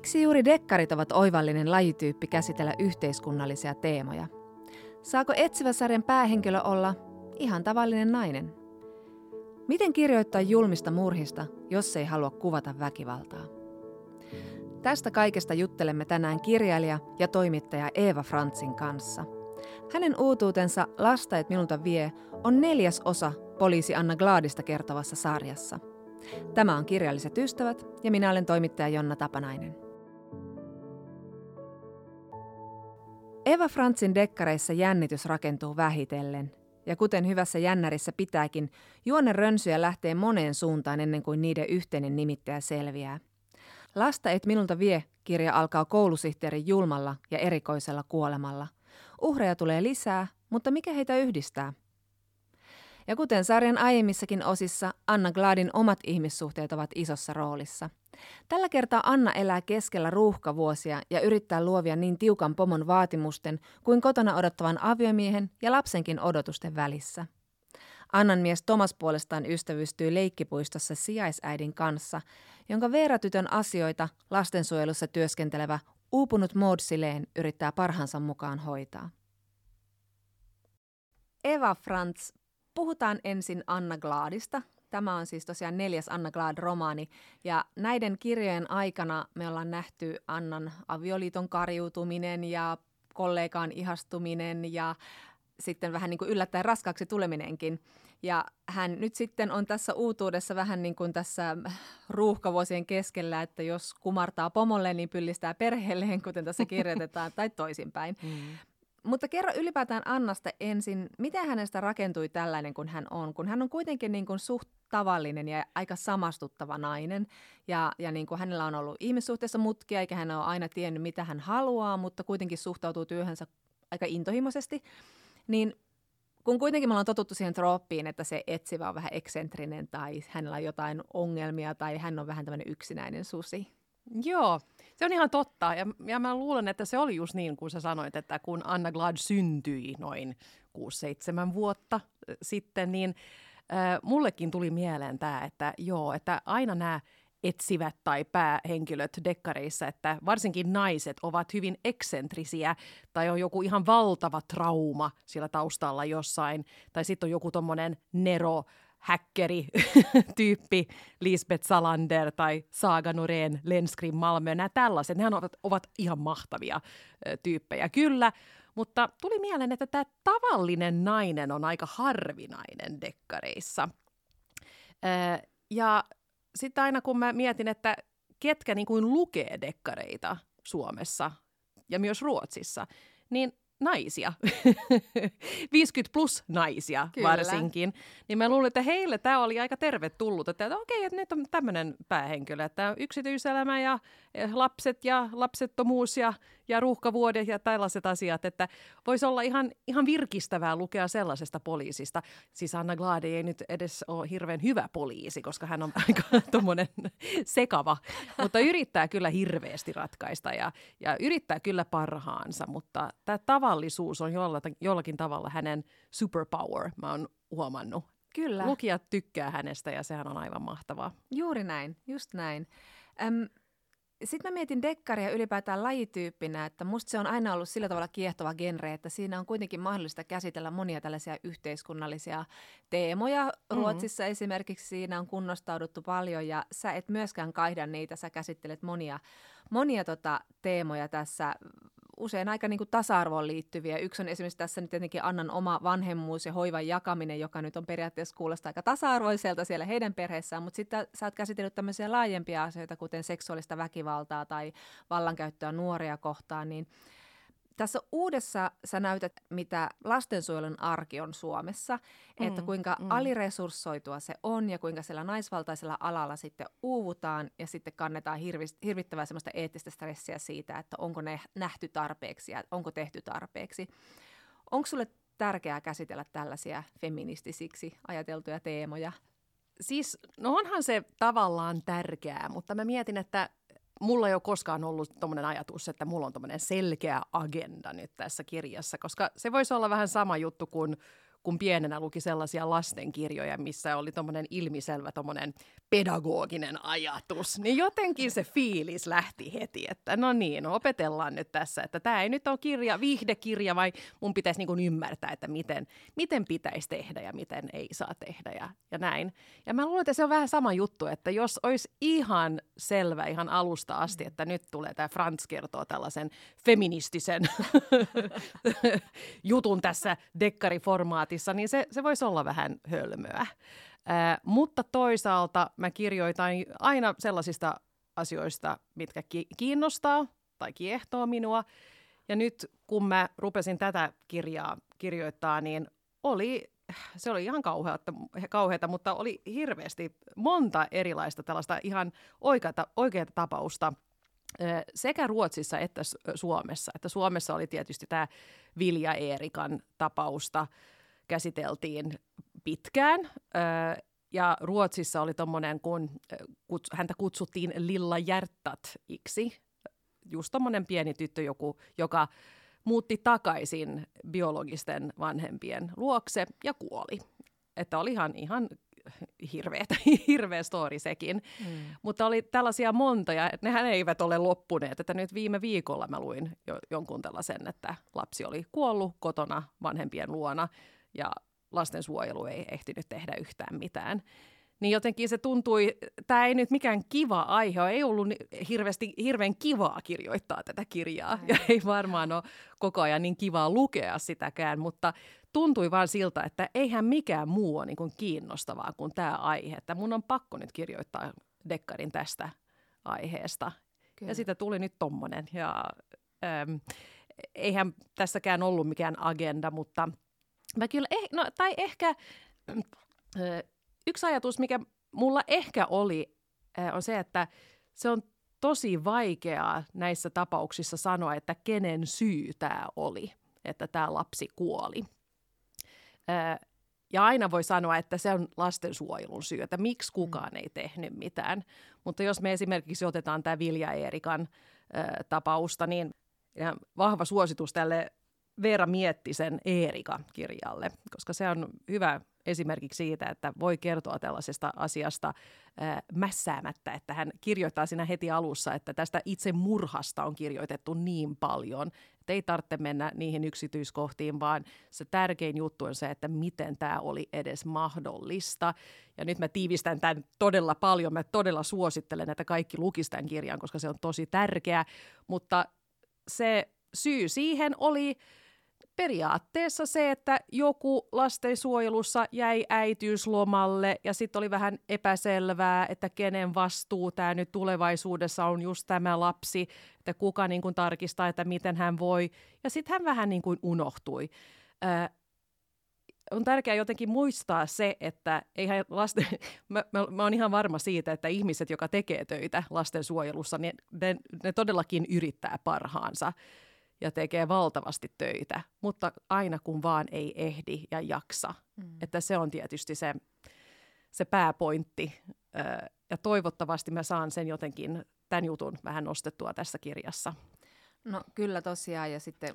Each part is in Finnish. Miksi juuri dekkarit ovat oivallinen lajityyppi käsitellä yhteiskunnallisia teemoja? Saako etsiväsarjan päähenkilö olla ihan tavallinen nainen? Miten kirjoittaa julmista murhista, jos ei halua kuvata väkivaltaa? Tästä kaikesta juttelemme tänään kirjailija ja toimittaja Eva Frantzin kanssa. Hänen uutuutensa Lasta et minulta vie on 4. osa poliisi Anna Gladista kertovassa sarjassa. Tämä on Kirjalliset ystävät ja minä olen toimittaja Jonna Tapanainen. Eva Frantzin dekkareissa jännitys rakentuu vähitellen. Ja kuten hyvässä jännärissä pitääkin, juonen rönsyjä lähtee moneen suuntaan ennen kuin niiden yhteinen nimittäjä selviää. Lasta et minulta vie -kirja alkaa koulusihteerin julmalla ja erikoisella kuolemalla. Uhreja tulee lisää, mutta mikä heitä yhdistää? Ja kuten sarjan aiemmissakin osissa, Anna Gladin omat ihmissuhteet ovat isossa roolissa. Tällä kertaa Anna elää keskellä ruuhkavuosia ja yrittää luovia niin tiukan pomon vaatimusten kuin kotona odottavan aviomiehen ja lapsenkin odotusten välissä. Annan mies Thomas puolestaan ystävystyy leikkipuistossa sijaisäidin kanssa, jonka Veera-tytön asioita lastensuojelussa työskentelevä uupunut Maud Sillén yrittää parhaansa mukaan hoitaa. Eva Frantz, puhutaan ensin Anna Gladista. Tämä on siis tosiaan 4. Anna Glad-romaani ja näiden kirjojen aikana me ollaan nähty Annan avioliiton kariutuminen ja kollegaan ihastuminen ja sitten vähän niin kuin yllättäen raskaaksi tuleminenkin. Ja hän nyt sitten on tässä uutuudessa vähän niin kuin tässä ruuhkavuosien keskellä, että jos kumartaa pomolle, niin pyllistää perheelleen, kuten tässä kirjoitetaan, tai toisinpäin. Mutta kerro ylipäätään Annasta ensin, miten hänestä rakentui tällainen kuin hän on, kun hän on kuitenkin niin kuin suht tavallinen ja aika samastuttava nainen. Ja niin kuin hänellä on ollut ihmissuhteessa mutkia, eikä hän ole aina tiennyt, mitä hän haluaa, mutta kuitenkin suhtautuu työhönsä aika intohimoisesti. Niin kun kuitenkin me ollaan totuttu siihen trooppiin, että se etsivä on vähän eksentrinen tai hänellä on jotain ongelmia tai hän on vähän tämmöinen yksinäinen susi. Joo, se on ihan totta ja mä luulen, että se oli just niin kuin sä sanoit, että kun Anna Glad syntyi noin 6-7 vuotta sitten, niin mullekin tuli mieleen tämä, että joo, että aina nämä etsivät tai päähenkilöt dekkareissa, että varsinkin naiset ovat hyvin eksentrisiä tai on joku ihan valtava trauma siellä taustalla jossain tai sitten on joku tommonen nero häkkeri-tyyppi, Lisbeth Salander tai Saga Noren, Lenskrim Malmö, nämä tällaiset, nehän ovat ihan mahtavia tyyppejä, kyllä. Mutta tuli mieleen, että tämä tavallinen nainen on aika harvinainen dekkareissa. Ja sitten aina kun mä mietin, että ketkä niin kuin lukee dekkareita Suomessa ja myös Ruotsissa, niin naisia, 50 plus naisia kyllä varsinkin, niin mä luulin, että heille tämä oli aika tervetullut, että okei, että nyt on tämmöinen päähenkilö, että yksityiselämä ja lapset ja lapsettomuus ja ruuhkavuodet ja tällaiset asiat, että voisi olla ihan virkistävää lukea sellaisesta poliisista. Siis Anna Glad ei nyt edes ole hirveän hyvä poliisi, koska hän on aika tommoinen sekava, mutta yrittää kyllä hirveästi ratkaista ja yrittää kyllä parhaansa, mutta tämä tavallisuus on jollakin tavalla hänen superpower, mä oon huomannut. Kyllä. Lukijat tykkää hänestä ja sehän on aivan mahtavaa. Juuri näin, just näin. Sitten mä mietin dekkaria ylipäätään lajityyppinä, että musta se on aina ollut sillä tavalla kiehtova genre, että siinä on kuitenkin mahdollista käsitellä monia tällaisia yhteiskunnallisia teemoja. Ruotsissa esimerkiksi siinä on kunnostauduttu paljon ja sä et myöskään kaihda niitä, sä käsittelet monia teemoja tässä usein aika niin kuin tasa-arvoon liittyviä. Yksi on esimerkiksi tässä nyt tietenkin Annan oma vanhemmuus ja hoivan jakaminen, joka nyt on periaatteessa kuulostaa aika tasa-arvoiselta siellä heidän perheessään, mutta sitten sä oot käsitellyt tämmöisiä laajempia asioita, kuten seksuaalista väkivaltaa tai vallankäyttöä nuoria kohtaan, niin tässä uudessa sä näytät, mitä lastensuojelun arki on Suomessa, että kuinka aliresurssoitua se on ja kuinka siellä naisvaltaisella alalla sitten uuvutaan ja sitten kannetaan hirvittävää semmoista eettistä stressiä siitä, että onko ne nähty tarpeeksi ja onko tehty tarpeeksi. Onko sulle tärkeää käsitellä tällaisia feministisiksi ajateltuja teemoja? Siis, no onhan se tavallaan tärkeää, mutta mä mietin, että mulla ei ole koskaan ollut tommoinen ajatus, että mulla on tommoinen selkeä agenda nyt tässä kirjassa, koska se voisi olla vähän sama juttu kuin kun pienenä luki sellaisia lastenkirjoja, missä oli tommoinen ilmiselvä tommoinen pedagoginen ajatus. Niin jotenkin se fiilis lähti heti, että no niin, opetellaan nyt tässä, että tämä ei nyt ole kirja, viihdekirja, vai mun pitäisi niin kuin ymmärtää, että miten pitäisi tehdä ja miten ei saa tehdä ja näin. Ja mä luulen, että se on vähän sama juttu, että jos olisi ihan selvä ihan alusta asti, että nyt tulee tämä Frantz kertoo tällaisen feministisen jutun tässä dekkariformaatissa, niin se voisi olla vähän hölmöä. Mutta toisaalta mä kirjoitan aina sellaisista asioista, mitkä kiinnostaa tai kiehtoo minua. Ja nyt kun mä rupesin tätä kirjaa kirjoittaa, niin se oli ihan kauheata, mutta oli hirveästi monta erilaista tällaista ihan oikeaa tapausta sekä Ruotsissa että Suomessa. Että Suomessa oli tietysti tämä Vilja Eerikan tapausta, käsiteltiin pitkään ja Ruotsissa oli tommoinen, kun häntä kutsuttiin Lilla Järttatikiksi, just tommoinen pieni tyttö, joka muutti takaisin biologisten vanhempien luokse ja kuoli. Että oli ihan hirveä story sekin. Mutta oli tällaisia montoja, että nehän eivät ole loppuneet. Että nyt viime viikolla mä luin jonkun tällaisen, että lapsi oli kuollut kotona vanhempien luona ja lastensuojelu ei ehtinyt tehdä yhtään mitään. Niin jotenkin se tuntui, tämä ei nyt mikään kiva aihe, ei ollut hirveän kivaa kirjoittaa tätä kirjaa. Ja ei varmaan ole koko ajan niin kivaa lukea sitäkään, mutta tuntui vaan siltä, että eihän mikään muu ole niin kuin kiinnostavaa kuin tämä aihe. Että mun on pakko nyt kirjoittaa dekkarin tästä aiheesta. Kyllä. Ja siitä tuli nyt tommonen. Ja, eihän tässäkään ollut mikään agenda, mutta mä kyllä, yksi ajatus, mikä mulla ehkä oli, on se, että se on tosi vaikeaa näissä tapauksissa sanoa, että kenen syy tämä oli, että tämä lapsi kuoli. Ja aina voi sanoa, että se on lastensuojelun syy, että miksi kukaan ei tehnyt mitään. Mutta jos me esimerkiksi otetaan tämä Vilja Eerikan tapausta, niin vahva suositus tälle Veera Miettisen Eerika-kirjalle, koska se on hyvä esimerkiksi siitä, että voi kertoa tällaisesta asiasta mässäämättä, että hän kirjoittaa siinä heti alussa, että tästä itsemurhasta on kirjoitettu niin paljon, että ei tarvitse mennä niihin yksityiskohtiin, vaan se tärkein juttu on se, että miten tämä oli edes mahdollista. Ja nyt mä tiivistän tämän todella paljon, mä todella suosittelen, että kaikki lukisivat tämän kirjan, koska se on tosi tärkeä, mutta se syy siihen oli periaatteessa se, että joku lastensuojelussa jäi äitiyslomalle ja sitten oli vähän epäselvää, että kenen vastuu tämä nyt tulevaisuudessa on just tämä lapsi, että kuka niin kuin tarkistaa, että miten hän voi. Ja sitten hän vähän niin kuin unohtui. On tärkeää jotenkin muistaa se, että eihän mä oon ihan varma siitä, että ihmiset, jotka tekee töitä lastensuojelussa, niin ne todellakin yrittää parhaansa ja tekee valtavasti töitä, mutta aina kun vaan ei ehdi ja jaksa. Että se on tietysti se pääpointti. Ja toivottavasti mä saan sen jotenkin, tämän jutun vähän nostettua tässä kirjassa. No kyllä tosiaan, ja sitten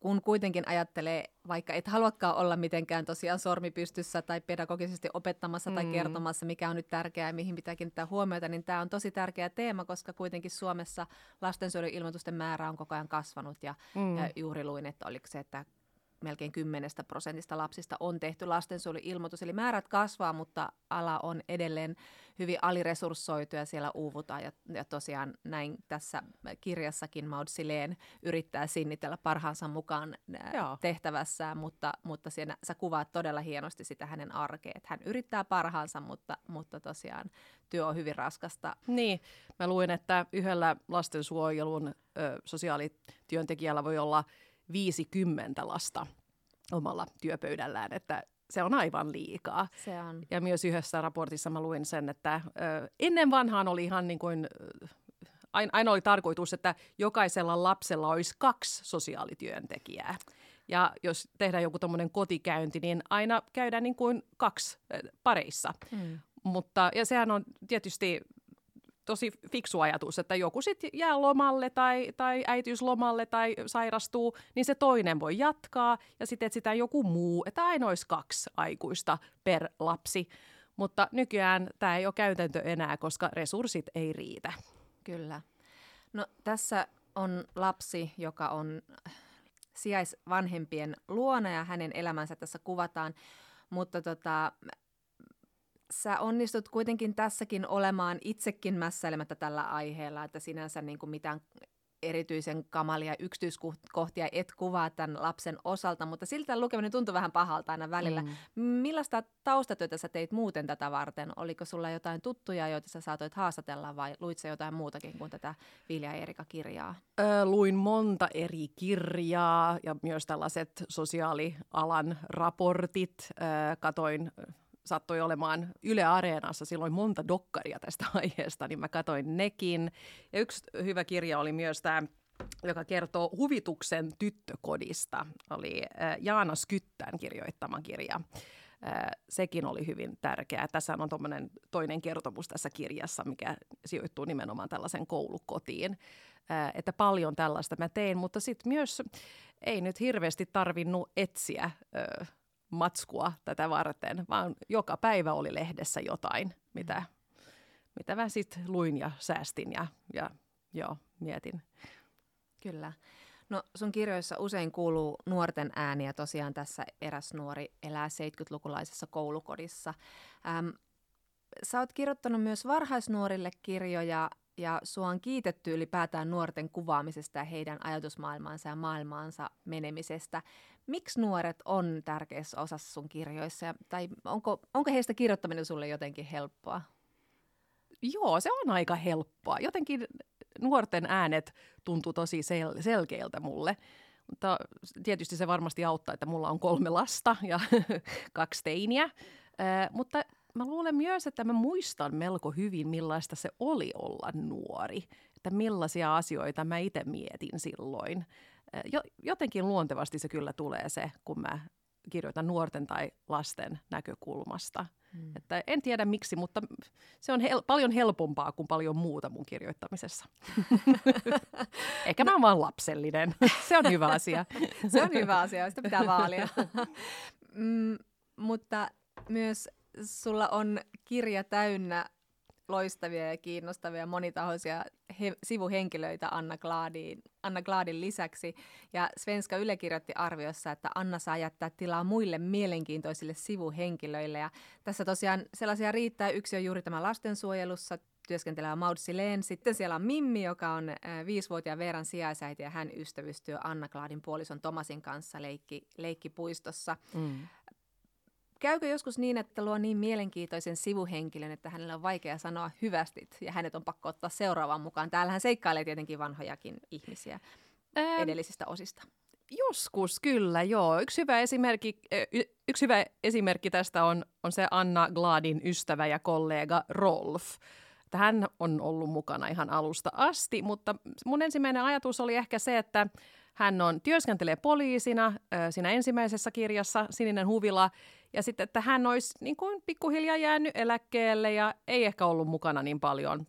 kun kuitenkin ajattelee, vaikka et haluakaan olla mitenkään tosiaan sormi pystyssä tai pedagogisesti opettamassa tai kertomassa, mikä on nyt tärkeää ja mihin pitää kiinnittää huomiota, niin tämä on tosi tärkeä teema, koska kuitenkin Suomessa lastensuojeluilmoitusten määrä on koko ajan kasvanut ja juuri luin, että oliko se, että melkein 10% lapsista on tehty lastensuojeluilmoitus, eli määrät kasvaa, mutta ala on edelleen hyvin aliresurssoitu ja siellä uuvutaan. Ja tosiaan näin tässä kirjassakin Maud Sillén yrittää sinnitellä parhaansa mukaan tehtävässään, mutta siinä sä kuvaat todella hienosti sitä hänen arkea. Hän yrittää parhaansa, mutta tosiaan työ on hyvin raskasta. Niin, mä luin, että yhdellä lastensuojelun sosiaalityöntekijällä voi olla 50 lasta omalla työpöydällään, että se on aivan liikaa. Se on. Ja myös yhdessä raportissa mä luin sen, että ennen vanhaan oli ihan niin kuin, aina oli tarkoitus, että jokaisella lapsella olisi 2 sosiaalityöntekijää. Ja jos tehdään joku tommoinen kotikäynti, niin aina käydään niin kuin 2 pareissa. Mutta, ja sehän on tietysti tosi fiksu ajatus, että joku sitten jää lomalle tai äitiyslomalle tai sairastuu, niin se toinen voi jatkaa ja sitten etsitään joku muu, että aina olisi 2 aikuista per lapsi. Mutta nykyään tämä ei ole käytäntö enää, koska resurssit ei riitä. Kyllä. No tässä on lapsi, joka on sijaisvanhempien luona ja hänen elämänsä tässä kuvataan, mutta sä onnistut kuitenkin tässäkin olemaan itsekin mässäilemättä tällä aiheella, että sinänsä niin kuin mitään erityisen kamalia yksityiskohtia et kuvaa tämän lapsen osalta, mutta siltä lukeminen tuntui vähän pahalta aina välillä. Millaista taustatyötä sä teit muuten tätä varten? Oliko sulla jotain tuttuja, joita sä saatoit haastatella vai luit sä jotain muutakin kuin tätä Vilja Eerika-kirjaa? Luin monta eri kirjaa ja myös tällaiset sosiaalialan raportit. Katoin... Sattui olemaan Yle Areenassa silloin monta dokkaria tästä aiheesta, niin mä katsoin nekin. Ja yksi hyvä kirja oli myös tämä, joka kertoo huvituksen tyttökodista. Oli Jaana Skyttän kirjoittama kirja. Sekin oli hyvin tärkeää. Tässä on tuommoinen toinen kertomus tässä kirjassa, mikä sijoittuu nimenomaan tällaisen koulukotiin. Että paljon tällaista mä tein, mutta sitten myös ei nyt hirveästi tarvinnut etsiä matskua tätä varten, vaan joka päivä oli lehdessä jotain, mitä mä sitten luin ja säästin ja joo, mietin. Kyllä. No sun kirjoissa usein kuuluu nuorten ääniä. Tosiaan tässä eräs nuori elää 70-lukulaisessa koulukodissa. Sä oot kirjoittanut myös varhaisnuorille kirjoja ja sua on kiitetty ylipäätään nuorten kuvaamisesta ja heidän ajatusmaailmaansa ja maailmaansa menemisestä. Miksi nuoret on tärkeässä osassa sun kirjoissa tai onko heistä kirjoittaminen sulle jotenkin helppoa? Joo, se on aika helppoa. Jotenkin nuorten äänet tuntuu tosi selkeiltä mulle. Mutta tietysti se varmasti auttaa, että mulla on 3 lasta ja 2 teiniä, mutta mä luulen myös, että mä muistan melko hyvin, millaista se oli olla nuori, että millaisia asioita mä itse mietin silloin. Jotenkin luontevasti se kyllä tulee se, kun mä kirjoitan nuorten tai lasten näkökulmasta. Että en tiedä miksi, mutta se on paljon helpompaa kuin paljon muuta mun kirjoittamisessa. Ehkä mä oon vaan lapsellinen. Se on hyvä asia. Se on hyvä asia, sitä pitää vaalia. Mutta myös... Sulla on kirja täynnä loistavia ja kiinnostavia monitahoisia sivuhenkilöitä Anna Gladin lisäksi. Ja Svenska Yle kirjoitti arviossa, että Anna saa jättää tilaa muille mielenkiintoisille sivuhenkilöille. Ja tässä tosiaan sellaisia riittää. Yksi on juuri tämä lastensuojelussa työskentelevä Maud Sillén. Sitten siellä on Mimmi, joka on 5-vuotiaan Veeran sijaisäiti ja hän ystävystyy Anna Gladin puolison Thomasin kanssa leikkipuistossa. Käykö joskus niin, että luo niin mielenkiintoisen sivuhenkilön, että hänellä on vaikea sanoa hyvästit ja hänet on pakko ottaa seuraavaan mukaan? Täällähän seikkailee tietenkin vanhojakin ihmisiä edellisistä osista. Joskus kyllä, joo. Yksi hyvä esimerkki tästä on se Anna Gladin ystävä ja kollega Rolf. Hän on ollut mukana ihan alusta asti, mutta mun ensimmäinen ajatus oli ehkä se, että hän työskentelee poliisina siinä ensimmäisessä kirjassa, Sininen huvila, ja sitten, että hän olisi niin kuin pikkuhiljaa jäänyt eläkkeelle ja ei ehkä ollut mukana niin paljon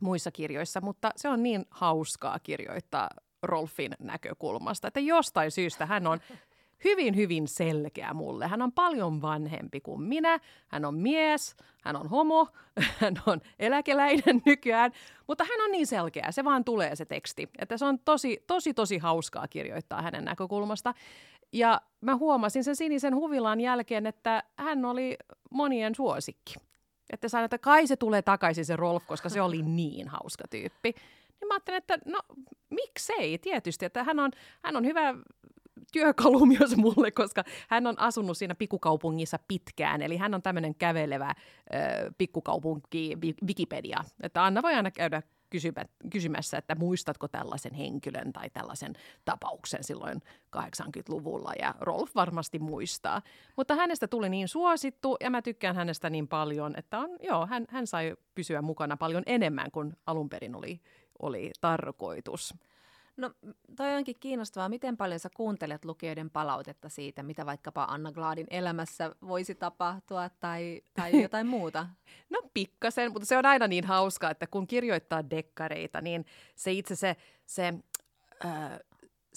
muissa kirjoissa, mutta se on niin hauskaa kirjoittaa Rolfin näkökulmasta, että jostain syystä hän on hyvin, hyvin selkeä mulle. Hän on paljon vanhempi kuin minä, hän on mies, hän on homo, hän on eläkeläinen nykyään, mutta hän on niin selkeä, se vaan tulee se teksti. Että se on tosi hauskaa kirjoittaa hänen näkökulmasta. Ja mä huomasin sen Sinisen huvilan jälkeen, että hän oli monien suosikki. Että sanoin, että kai se tulee takaisin se Rolf, koska se oli niin hauska tyyppi. Niin mä ajattelin, että no miksei tietysti, että hän on hyvä... työkalu myös mulle, koska hän on asunut siinä pikkukaupungissa pitkään, eli hän on tämmöinen kävelevä pikkukaupunki Wikipedia. Että Anna voi aina käydä kysymässä, että muistatko tällaisen henkilön tai tällaisen tapauksen silloin 80-luvulla, ja Rolf varmasti muistaa. Mutta hänestä tuli niin suosittu, ja mä tykkään hänestä niin paljon, että hän sai pysyä mukana paljon enemmän kuin alun perin oli tarkoitus. No toi onkin kiinnostavaa, miten paljon sä kuuntelet lukijoiden palautetta siitä, mitä vaikkapa Anna Gladin elämässä voisi tapahtua tai jotain muuta? No pikkasen, mutta se on aina niin hauskaa, että kun kirjoittaa dekkareita, niin se itse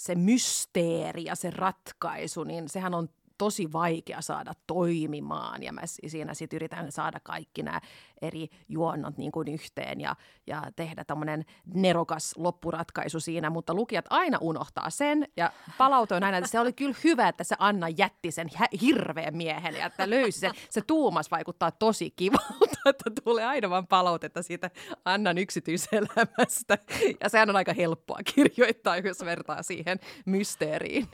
se mysteeri ja se ratkaisu, niin sehän on tosi vaikea saada toimimaan, ja mä siinä sitten yritän saada kaikki nämä eri juonnot niin kuin yhteen ja tehdä tämmöinen nerokas loppuratkaisu siinä, mutta lukijat aina unohtaa sen, ja palaute on aina, että se oli kyllä hyvä, että se Anna jätti sen hirveän miehen, ja että löysi sen. Se Tuomas vaikuttaa tosi kivalta, että tulee aina vaan palautetta siitä Annan yksityiselämästä, ja sehän on aika helppoa kirjoittaa, jos vertaa siihen mysteeriin.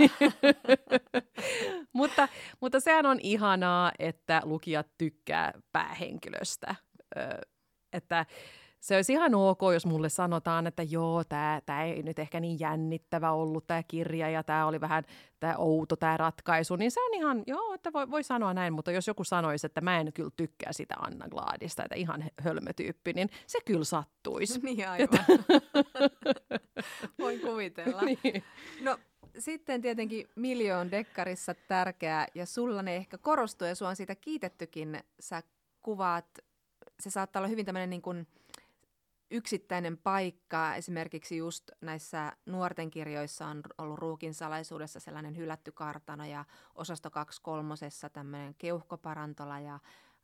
Mutta sehän on ihanaa, että lukijat tykkää päähenkilöstä. Että se olisi ihan ok, jos mulle sanotaan, että joo, tämä ei nyt ehkä niin jännittävä ollut tämä kirja ja tämä oli vähän tämä outo tämä ratkaisu. Niin se on ihan, joo, että voi sanoa näin, mutta jos joku sanoisi, että mä en kyllä tykkää sitä Anna Gladista, että ihan hölmötyyppi, niin se kyllä sattuisi. Niin aivan. Voin kuvitella. Niin. No. Sitten tietenkin miljoon dekkarissa tärkeää, ja sulla ne ehkä korostuu, ja sua on siitä kiitettykin. Sä kuvaat, se saattaa olla hyvin tämmöinen niin kuin yksittäinen paikka. Esimerkiksi just näissä nuorten kirjoissa on ollut Ruukin salaisuudessa sellainen hylätty kartano, ja osasto 23 tämmöinen keuhkoparantola, ja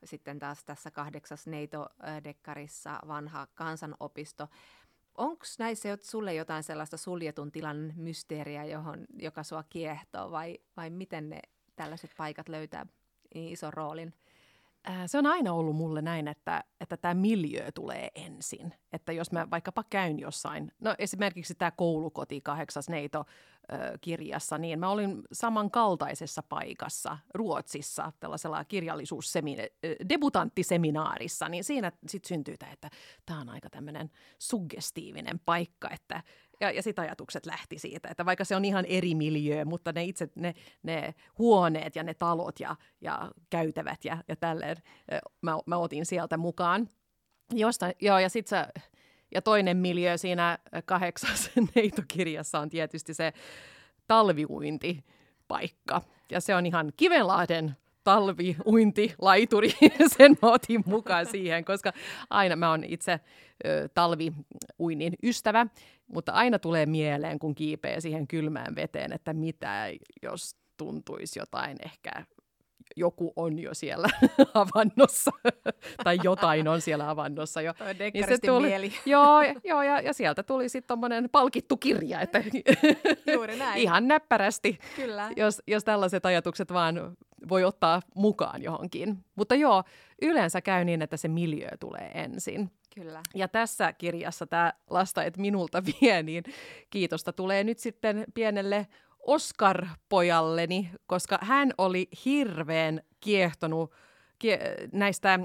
sitten taas tässä 8. neitodekkarissa vanha kansanopisto. Onko näissä sulle jotain sellaista suljetun tilan mysteeriä, joka sua kiehtoo, vai miten ne tällaiset paikat löytää niin ison roolin? Se on aina ollut mulle näin, että tämä miljöö tulee ensin. Että jos mä vaikkapa käyn jossain, no esimerkiksi tämä koulukoti 8. neito kirjassa, niin mä olin samankaltaisessa paikassa Ruotsissa tällaisella debutanttiseminaarissa, niin siinä sitten syntyy tämä, että tämä on aika tämmöinen suggestiivinen paikka, että ja sitten ajatukset lähti siitä, että vaikka se on ihan eri miljöö, mutta ne itse ne huoneet ja ne talot ja käytävät ja tälleen mä otin sieltä mukaan. Ja sitten ja toinen miljöö siinä 8. neitokirjassa on tietysti se talviuintipaikka. Ja se on ihan Kivenlahden talviuintilaituri. Sen mä otin mukaan siihen, koska aina mä oon itse talviuinnin ystävä. Mutta aina tulee mieleen, kun kiipeää siihen kylmään veteen, että mitä jos tuntuisi jotain ehkä... Joku on jo siellä avannossa, tai jotain on siellä avannossa jo. Toi dekkaristi niin mieli. Joo, ja sieltä tuli sitten tommoinen palkittu kirja, että juuri näin. Ihan näppärästi, kyllä. Jos tällaiset ajatukset vaan voi ottaa mukaan johonkin. Mutta joo, yleensä käy niin, että se miljöö tulee ensin. Kyllä. Ja tässä kirjassa tämä Lasta et minulta vie, niin kiitosta tulee nyt sitten pienelle Oscar-pojalleni, koska hän oli hirveän kiehtonut näistä,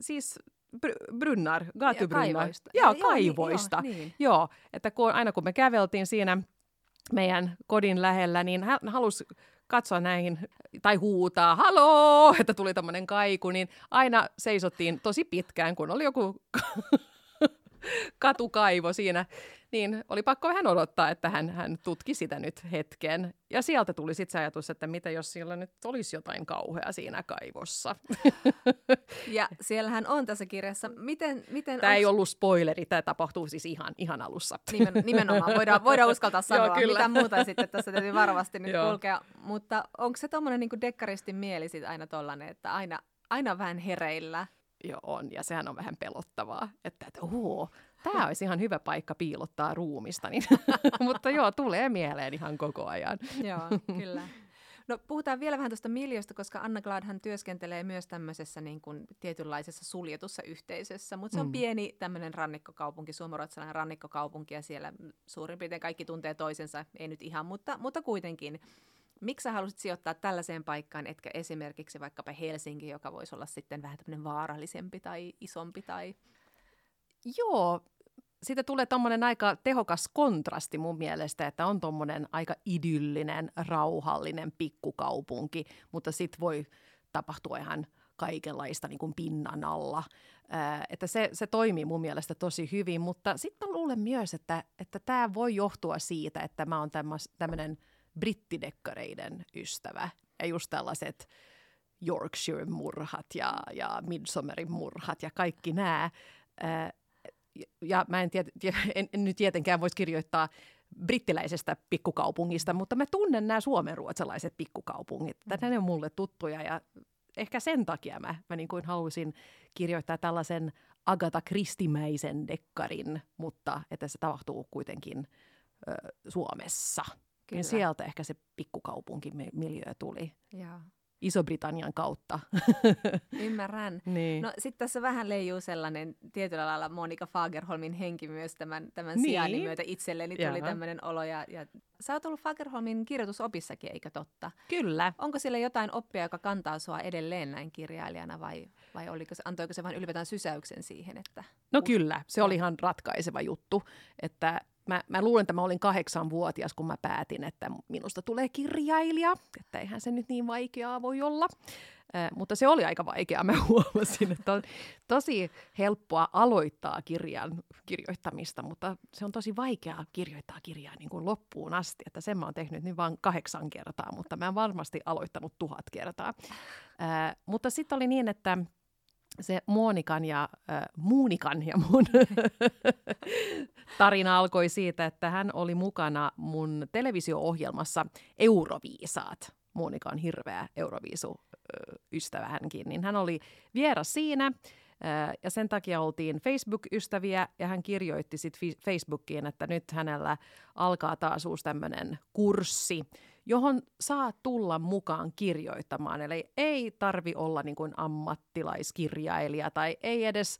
siis Brunnar, Gatubrunnar. Joo, kaivoista. Niin. Joo, että aina kun me käveltiin siinä meidän kodin lähellä, niin hän halusi katsoa näihin tai huutaa, haloo, että tuli tämmöinen kaiku, niin aina seisottiin tosi pitkään, kun oli joku katukaivo siinä, niin oli pakko vähän odottaa, että hän tutki sitä nyt hetken. Ja sieltä tuli sitten se ajatus, että mitä jos siellä nyt olisi jotain kauheaa siinä kaivossa. Ja siellähän on tässä kirjassa. Tämä ei ollut spoileri, tämä tapahtuu siis ihan alussa. Nimenomaan, voidaan uskaltaa sanoa. Joo, kyllä. Mitä muuta sitten tässä täytyy varovasti nyt kulkea. Mutta onko se tommoinen niin kuin dekkaristin mieli sit aina tollainen, että aina vähän hereillä? Joo, on. Ja sehän on vähän pelottavaa, että tämä olisi ihan hyvä paikka piilottaa ruumista. Niin. Mutta joo, tulee mieleen ihan koko ajan. Joo, kyllä. No puhutaan vielä vähän tuosta miljöstä, koska Anna Gladhan työskentelee myös tämmöisessä niin kuin tietynlaisessa suljetussa yhteisössä. Mutta se on pieni tämmöinen rannikkokaupunki, suomenruotsalainen rannikkokaupunki, ja siellä suurin piirtein kaikki tuntee toisensa. Ei nyt ihan, mutta kuitenkin. Miksi sä halusit sijoittaa tällaiseen paikkaan, etkä esimerkiksi vaikkapa Helsinki, joka voisi olla sitten vähän tämmöinen vaarallisempi tai isompi? Tai... Joo, siitä tulee tommoinen aika tehokas kontrasti mun mielestä, että on tommoinen aika idyllinen, rauhallinen pikkukaupunki, mutta sit voi tapahtua ihan kaikenlaista niin kuin pinnan alla. Että se toimii mun mielestä tosi hyvin, mutta sitten mä luulen myös, että tämä voi johtua siitä, että mä oon tämmöinen brittidekkareiden ystävä ja just tällaiset Yorkshire-murhat ja Midsommerin murhat ja kaikki nämä. Ja mä en nyt tietenkään voisi kirjoittaa brittiläisestä pikkukaupungista, mutta mä tunnen nämä suomenruotsalaiset pikkukaupungit. Ne on mulle tuttuja ja ehkä sen takia mä niin kuin halusin kirjoittaa tällaisen Agatha Christie-mäisen dekkarin, mutta että se tapahtuu kuitenkin Suomessa. Kyllä. Ja sieltä ehkä se pikkukaupunkimiljö tuli. Jaa. Iso-Britannian kautta. Ymmärrän. Niin. No sitten tässä vähän leijuu sellainen tietyllä lailla Monika Fagerholmin henki myös tämän niin. sijainnin myötä itselleni tuli tämmöinen olo. Ja sä oot ollut Fagerholmin kirjoitusopissakin, eikö totta? Kyllä. Onko sillä jotain oppia, joka kantaa sua edelleen näin kirjailijana vai antoiko se vain ylipäätään sysäyksen siihen? Että... No kyllä, se oli ihan ratkaiseva juttu, että... Mä luulen, että mä olin 8-vuotias, kun mä päätin, että minusta tulee kirjailija. Että eihän se nyt niin vaikeaa voi olla. Mutta se oli aika vaikeaa. Mä huomasin, että on tosi helppoa aloittaa kirjan kirjoittamista, mutta se on tosi vaikeaa kirjoittaa kirjaa niin kuin loppuun asti. Että sen mä oon tehnyt niin vaan 8 kertaa, mutta mä oon varmasti aloittanut 1000 kertaa. Mutta sitten oli niin, että... Se Moonikan ja mun tarina alkoi siitä, että hän oli mukana mun televisio-ohjelmassa Euroviisat. Monika on hirveä Euroviisu-ystävä hänkin, niin hän oli vieras siinä ja sen takia oltiin Facebook-ystäviä ja hän kirjoitti sitten Facebookiin, että nyt hänellä alkaa taas uusi tämmöinen kurssi, johon saa tulla mukaan kirjoittamaan. Eli ei tarvi olla niin kuin ammattilaiskirjailija tai ei edes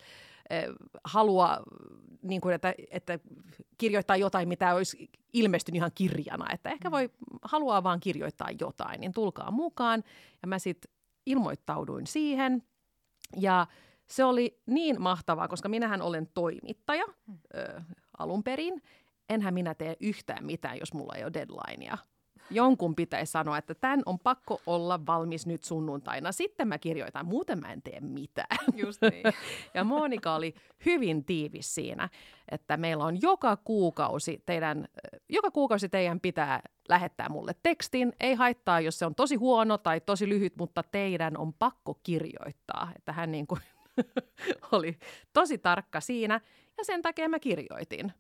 halua, niin kuin, että kirjoittaa jotain, mitä olisi ilmestynyt ihan kirjana. Että ehkä haluaa vaan kirjoittaa jotain, niin tulkaa mukaan. Ja mä sitten ilmoittauduin siihen. Ja se oli niin mahtavaa, koska minähän olen toimittaja alun perin. Enhän minä tee yhtään mitään, jos mulla ei ole deadlinea. Jonkun pitäisi sanoa, että tämän on pakko olla valmis nyt sunnuntaina. Sitten mä kirjoitan, muuten mä en tee mitään. Just niin. Ja Monika oli hyvin tiivis siinä, että meillä on joka kuukausi teidän pitää lähettää mulle tekstin. Ei haittaa, jos se on tosi huono tai tosi lyhyt, mutta teidän on pakko kirjoittaa. Että hän niin kuin oli tosi tarkka siinä ja sen takia mä kirjoitin.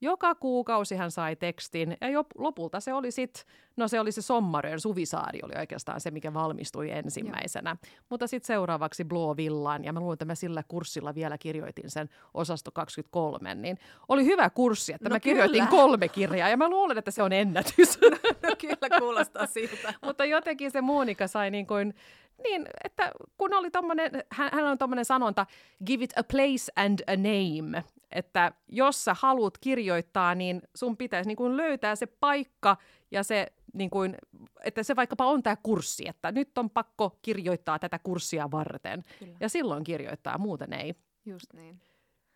Joka kuukausi hän sai tekstin ja lopulta se oli sitten, no se oli se Sommarön Suvisaari oli oikeastaan se, mikä valmistui ensimmäisenä. Joo. Mutta sitten seuraavaksi Blå villan ja mä luulen, että mä sillä kurssilla vielä kirjoitin sen Osasto 23, niin oli hyvä kurssi, että mä kirjoitin 3 kirjaa ja mä luulen, että se on ennätys. No kyllä kuulostaa siltä. Mutta jotenkin se Monika sai niin kuin... Niin, että kun oli tommonen, hänellä on tommonen sanonta, give it a place and a name, että jos sä haluat kirjoittaa, niin sun pitäisi niin kuin löytää se paikka ja se, niin kuin, että se vaikkapa on tämä kurssi, että nyt on pakko kirjoittaa tätä kurssia varten. Kyllä. Ja silloin kirjoittaa, muuten ei. Just niin.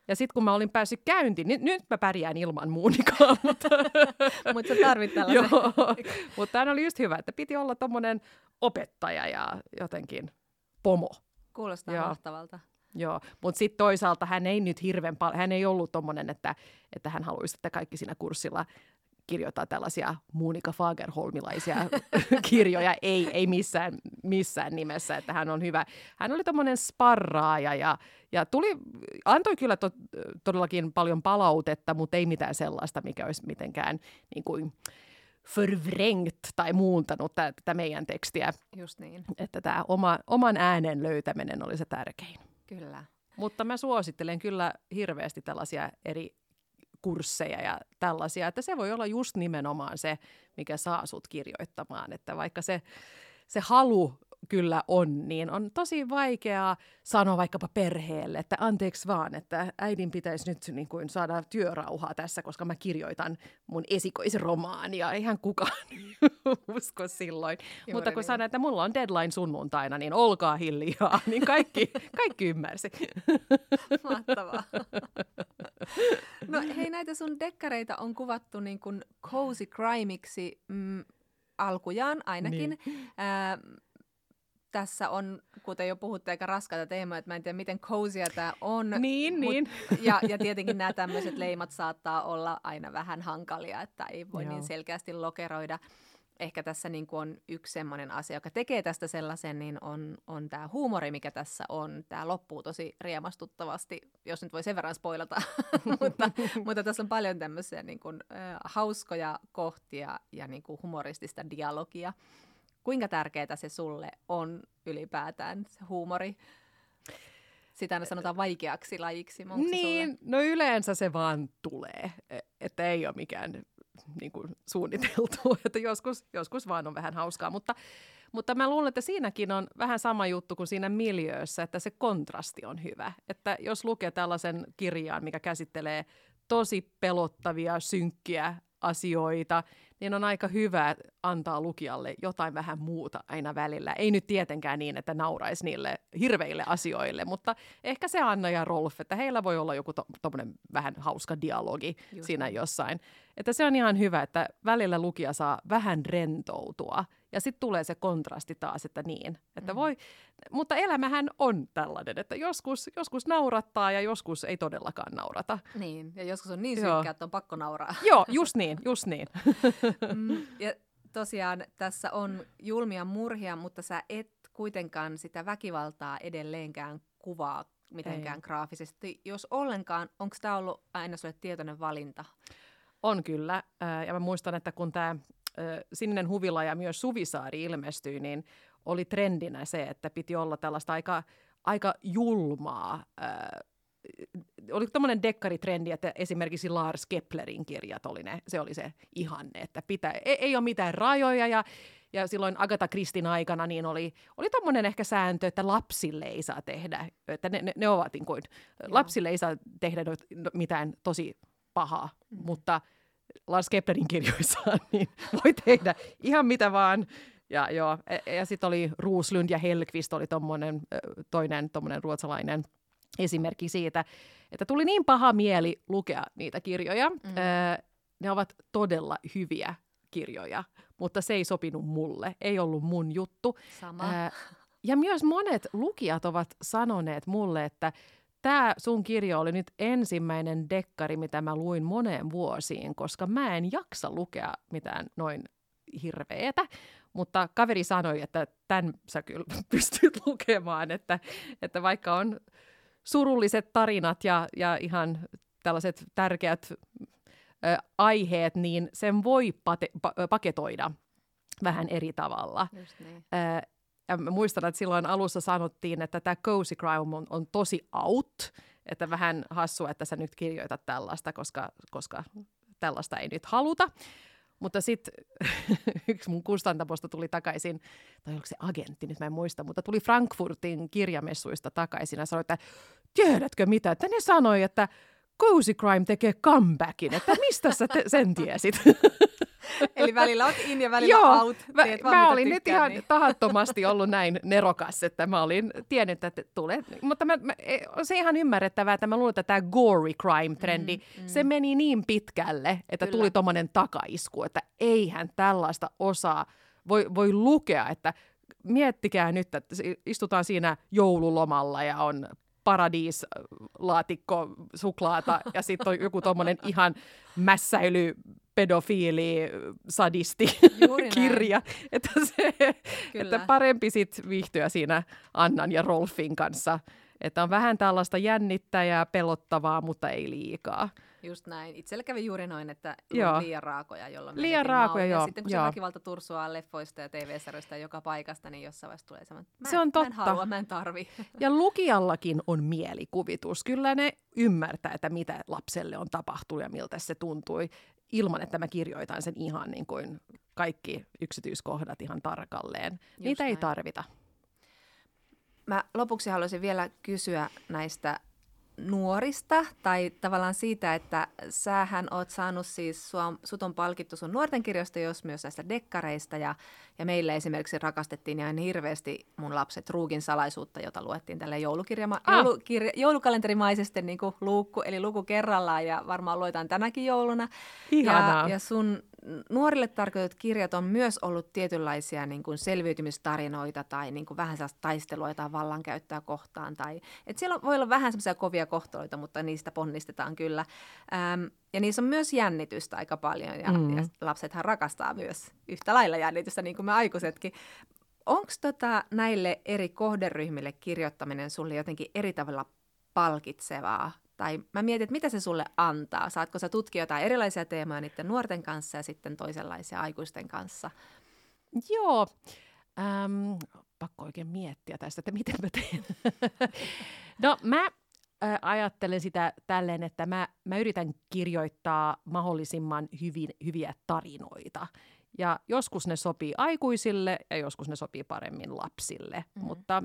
Ja sitten kun mä olin päässyt käyntiin, niin nyt mä pärjään ilman Monikaa. Mutta sä tarvit tällaisen. Joo, mutta tämä oli just hyvä, että piti olla tommonen opettaja ja jotenkin pomo. Kuulostaa mahtavalta. Joo, mutta sitten toisaalta hän ei ollut tommonen, että hän haluaisi, että kaikki siinä kurssilla kirjoittaa tällaisia Monika Fagerholmilaisia kirjoja, ei missään nimessä, että hän on hyvä. Hän oli tommoinen sparraaja ja antoi kyllä todellakin paljon palautetta, mutta ei mitään sellaista, mikä olisi mitenkään niin kuin förvrengt tai muuntanut tätä meidän tekstiä. Just niin. Että tämä oman äänen löytäminen oli se tärkein. Kyllä. Mutta mä suosittelen kyllä hirveästi tällaisia eri kursseja ja tällaisia, että se voi olla just nimenomaan se, mikä saa sut kirjoittamaan, että vaikka se halu kyllä on, niin on tosi vaikeaa sanoa vaikkapa perheelle, että anteeksi vaan, että äidin pitäisi nyt niin kuin saada työrauhaa tässä, koska mä kirjoitan mun esikoisromaania, eihän kukaan usko silloin. Juuri mutta kun niin. Sanoo, että mulla on deadline sunnuntaina, niin olkaa hiljaa, niin kaikki ymmärsi. Mahtavaa. No hei, näitä sun dekkareita on kuvattu niin kuin cozy crimeiksi alkujaan ainakin. Niin. tässä on, kuten jo puhutte, aika raskaita teemoja, että mä en tiedä, miten cozyä tämä on. Niin. Ja tietenkin nämä tämmöiset leimat saattaa olla aina vähän hankalia, että ei voi niin selkeästi lokeroida. Ehkä tässä niin kuin on yksi semmoinen asia, joka tekee tästä sellaisen, niin on tämä huumori, mikä tässä on. Tämä loppuu tosi riemastuttavasti, jos nyt voi sen verran spoilata, mutta tässä on paljon tämmöisiä niin kuin, hauskoja kohtia ja niin kuin humoristista dialogia. Kuinka tärkeää se sulle on ylipäätään, se huumori? Sitä aina sanotaan vaikeaksi lajiksi. Niin, sulle? No yleensä se vaan tulee, että ei ole mikään niin kuin suunniteltu, että joskus vaan on vähän hauskaa, mutta mä luulen, että siinäkin on vähän sama juttu kuin siinä miljöössä, että se kontrasti on hyvä. Että jos lukee tällaisen kirjan, mikä käsittelee tosi pelottavia, synkkiä asioita, niin on aika hyvä antaa lukijalle jotain vähän muuta aina välillä. Ei nyt tietenkään niin, että nauraisi niille hirveille asioille, mutta ehkä se Anna ja Rolf, että heillä voi olla joku tommoinen vähän hauska dialogi just siinä jossain. Että se on ihan hyvä, että välillä lukija saa vähän rentoutua ja sitten tulee se kontrasti taas, että niin. Että voi, mutta elämähän on tällainen, että joskus naurattaa ja joskus ei todellakaan naurata. Niin, ja joskus on niin synkkä, että on pakko nauraa. Joo, just niin. Ja tosiaan tässä on julmia murhia, mutta sä et kuitenkaan sitä väkivaltaa edelleenkään kuvaa mitenkään graafisesti. Jos ollenkaan, onko tämä ollut aina sulle tietoinen valinta? On kyllä. Ja mä muistan, että kun tämä Sininen huvila ja myös Suvisaari ilmestyi, niin oli trendinä se, että piti olla tällaista aika julmaa. Oli tämmöinen dekkaritrendi, että esimerkiksi Lars Keplerin kirjat oli se ihanne, että ei ole mitään rajoja ja silloin Agatha Christien aikana niin oli tommoinen ehkä sääntö, että lapsille ei saa tehdä, että ne ovat niin kuin, lapsille ei saa tehdä mitään tosi pahaa, mutta Lars Keplerin kirjoissaan niin voi tehdä ihan mitä vaan. Ja sitten oli Rooslund ja Hellqvist oli toinen ruotsalainen esimerkki siitä, että tuli niin paha mieli lukea niitä kirjoja. Ne ovat todella hyviä kirjoja, mutta se ei sopinut mulle. Ei ollut mun juttu. Ja myös monet lukijat ovat sanoneet mulle, että tämä sun kirja oli nyt ensimmäinen dekkari, mitä mä luin moneen vuosiin, koska mä en jaksa lukea mitään noin hirveetä. Mutta kaveri sanoi, että tämän sä kyllä pystyt lukemaan, että vaikka on surulliset tarinat ja ihan tällaiset tärkeät aiheet, niin sen voi paketoida vähän eri tavalla. Just niin. Ja muistan, että silloin alussa sanottiin, että tämä cozy crime on tosi out, että vähän hassua, että sä nyt kirjoitat tällaista, koska tällaista ei nyt haluta. Mutta sitten yksi mun kustantamosta tuli takaisin, tai oliko se agentti, nyt mä en muista, mutta tuli Frankfurtin kirjamessuista takaisin ja sanoi, että tiedätkö mitä, että ne sanoi, että cozy crime tekee comebackin, että mistä sä sen tiesit? Eli välillä olet in ja välillä out. Mä olin nyt ihan tahattomasti ollut näin nerokas, että mä olin tiennyt, että tulee. Mutta se ihan ymmärrettävää, että mä luulen, että tämä gory crime-trendi, se meni niin pitkälle, että kyllä tuli tommoinen takaisku, että eihän tällaista osaa voi lukea, että miettikää nyt, että istutaan siinä joululomalla ja on paradiislaatikko suklaata ja sitten on joku tommoinen ihan mässäily pedofiili, sadisti kirja, että parempi sitten viihtyä siinä Annan ja Rolfin kanssa, että on vähän tällaista jännittäjää, pelottavaa, mutta ei liikaa. Just näin. Itsellä kävi juuri noin, että liian raakoja, jolloin liian raakoja, ja sitten kun se väkivalta tursuaa leffoista ja TV-sarjoista joka paikasta, niin jossain vaiheessa tulee semmoinen, se on totta. Mä en halua, mä en tarvi. Ja lukijallakin on mielikuvitus. Kyllä ne ymmärtää, että mitä lapselle on tapahtunut ja miltä se tuntui, ilman että mä kirjoitan sen ihan niin kuin kaikki yksityiskohdat ihan tarkalleen. Niitä ei tarvita. Mä lopuksi haluaisin vielä kysyä näistä nuorista, tai tavallaan siitä, että sähän oot saanut siis, sut on palkittu sun nuorten kirjoista, jos myös näistä dekkareista, ja meillä esimerkiksi rakastettiin ihan hirveästi mun lapset Ruukin salaisuutta, jota luettiin tälle joulukalenterimaisesti niin kuin luukku, eli luku kerrallaan, ja varmaan luetaan tänäkin jouluna. Ihanaa. Ja sun nuorille tarkoitetut kirjat on myös ollut tietynlaisia niin kuin selviytymistarinoita tai niin kuin vähän sellaista taistelua tai vallankäyttöä kohtaan. Tai, et siellä voi olla vähän semmoisia kovia kohtaloita, mutta niistä ponnistetaan kyllä. Ja niissä on myös jännitystä aika paljon ja lapsethan rakastaa myös yhtä lailla jännitystä niin kuin me aikuisetkin. Onko näille eri kohderyhmille kirjoittaminen sulle jotenkin eri tavalla palkitsevaa? Tai mä mietin, että mitä se sulle antaa? Saatko sä tutkia jotain erilaisia teemoja niiden nuorten kanssa ja sitten toisenlaisia aikuisten kanssa? Joo. Pakko oikein miettiä tästä, että miten mä teen. No mä ajattelen sitä tälleen, että mä yritän kirjoittaa mahdollisimman hyviä tarinoita. Ja joskus ne sopii aikuisille ja joskus ne sopii paremmin lapsille. Mm-hmm. Mutta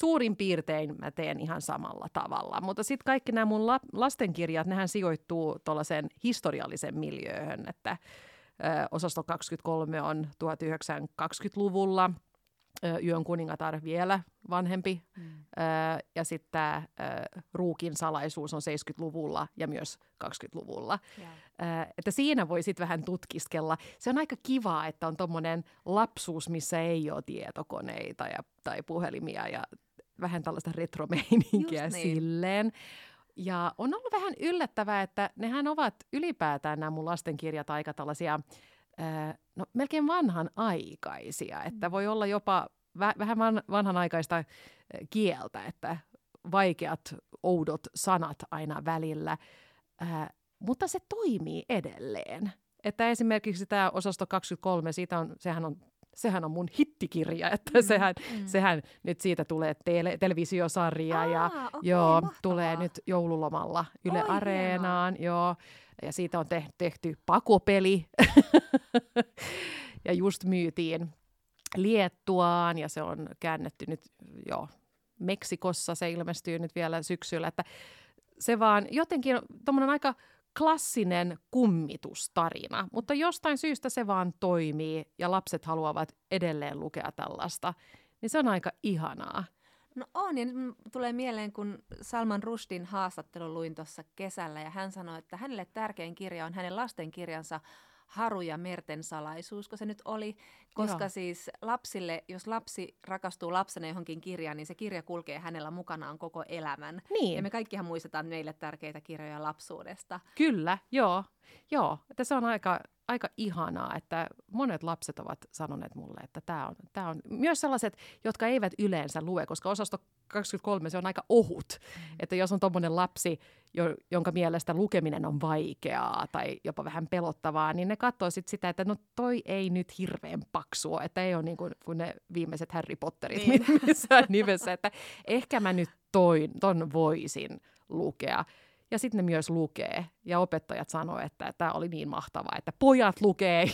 suurin piirtein mä teen ihan samalla tavalla, mutta sitten kaikki nämä mun lastenkirjat, nehän sijoittuu tuollaiseen historialliseen miljööhön, että Osasto 23 on 1920-luvulla, Yön kuningatar vielä vanhempi ja sitten tämä Ruukin salaisuus on 70-luvulla ja myös 20-luvulla. Yeah. Että siinä voi sitten vähän tutkiskella. Se on aika kivaa, että on tommoinen lapsuus, missä ei ole tietokoneita tai puhelimia ja vähän tällaista retromeininkiä silleen. Ja on ollut vähän yllättävää, että nehän ovat ylipäätään nämä mun lastenkirjat aika tällaisia no melkein vanhanaikaisia, että voi olla jopa vähän vanhanaikaista kieltä, että vaikeat, oudot sanat aina välillä, mutta se toimii edelleen. Että esimerkiksi tämä Osasto 23, siitä on, sehän on mun hittikirja, että sehän nyt siitä tulee televisiosarja ja okay, joo, tulee nyt joululomalla Yle Areenaan, joo. Ja siitä on tehty pakopeli ja just myytiin Liettuaan ja se on käännetty nyt jo Meksikossa, se ilmestyy nyt vielä syksyllä. Että se vaan jotenkin tommoinen aika klassinen kummitustarina, mutta jostain syystä se vaan toimii ja lapset haluavat edelleen lukea tällaista, niin se on aika ihanaa. No on, ja nyt tulee mieleen, kun Salman Rushdin haastattelun luin tuossa kesällä, ja hän sanoi, että hänelle tärkein kirja on hänen lastenkirjansa Haru ja Merten salaisuus, kun se nyt oli, koska siis lapsille, jos lapsi rakastuu lapsena johonkin kirjaan, niin se kirja kulkee hänellä mukanaan koko elämän. Niin. Ja me kaikkihan muistetaan meille tärkeitä kirjoja lapsuudesta. Kyllä, joo. Että se on aika ihanaa, että monet lapset ovat sanoneet mulle, että tämä on myös sellaiset, jotka eivät yleensä lue, koska Osasto 23 se on aika ohut, että jos on tommoinen lapsi, jonka mielestä lukeminen on vaikeaa tai jopa vähän pelottavaa, niin ne katsoo sitten sitä, että no toi ei nyt hirveän paksua, että ei ole niin kuin ne viimeiset Harry Potterit missään nimessä, että ehkä mä nyt ton voisin lukea. Ja sitten ne myös lukee. Ja opettajat sanoo, että tämä oli niin mahtavaa, että pojat lukee.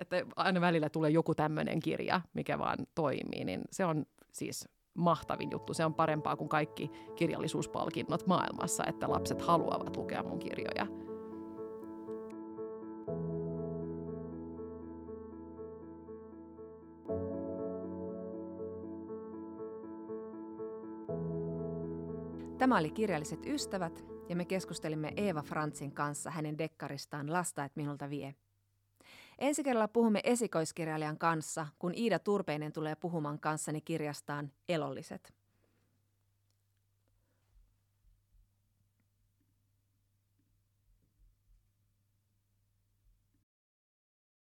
Että aina välillä tulee joku tämmöinen kirja, mikä vaan toimii. Niin se on siis mahtavin juttu. Se on parempaa kuin kaikki kirjallisuuspalkinnot maailmassa, että lapset haluavat lukea mun kirjoja. Tämä oli Kirjalliset ystävät, ja me keskustelimme Eva Frantzin kanssa hänen dekkaristaan Lasta et minulta vie. Ensi kerralla puhumme esikoiskirjailijan kanssa, kun Iida Turpeinen tulee puhumaan kanssani kirjastaan Elolliset.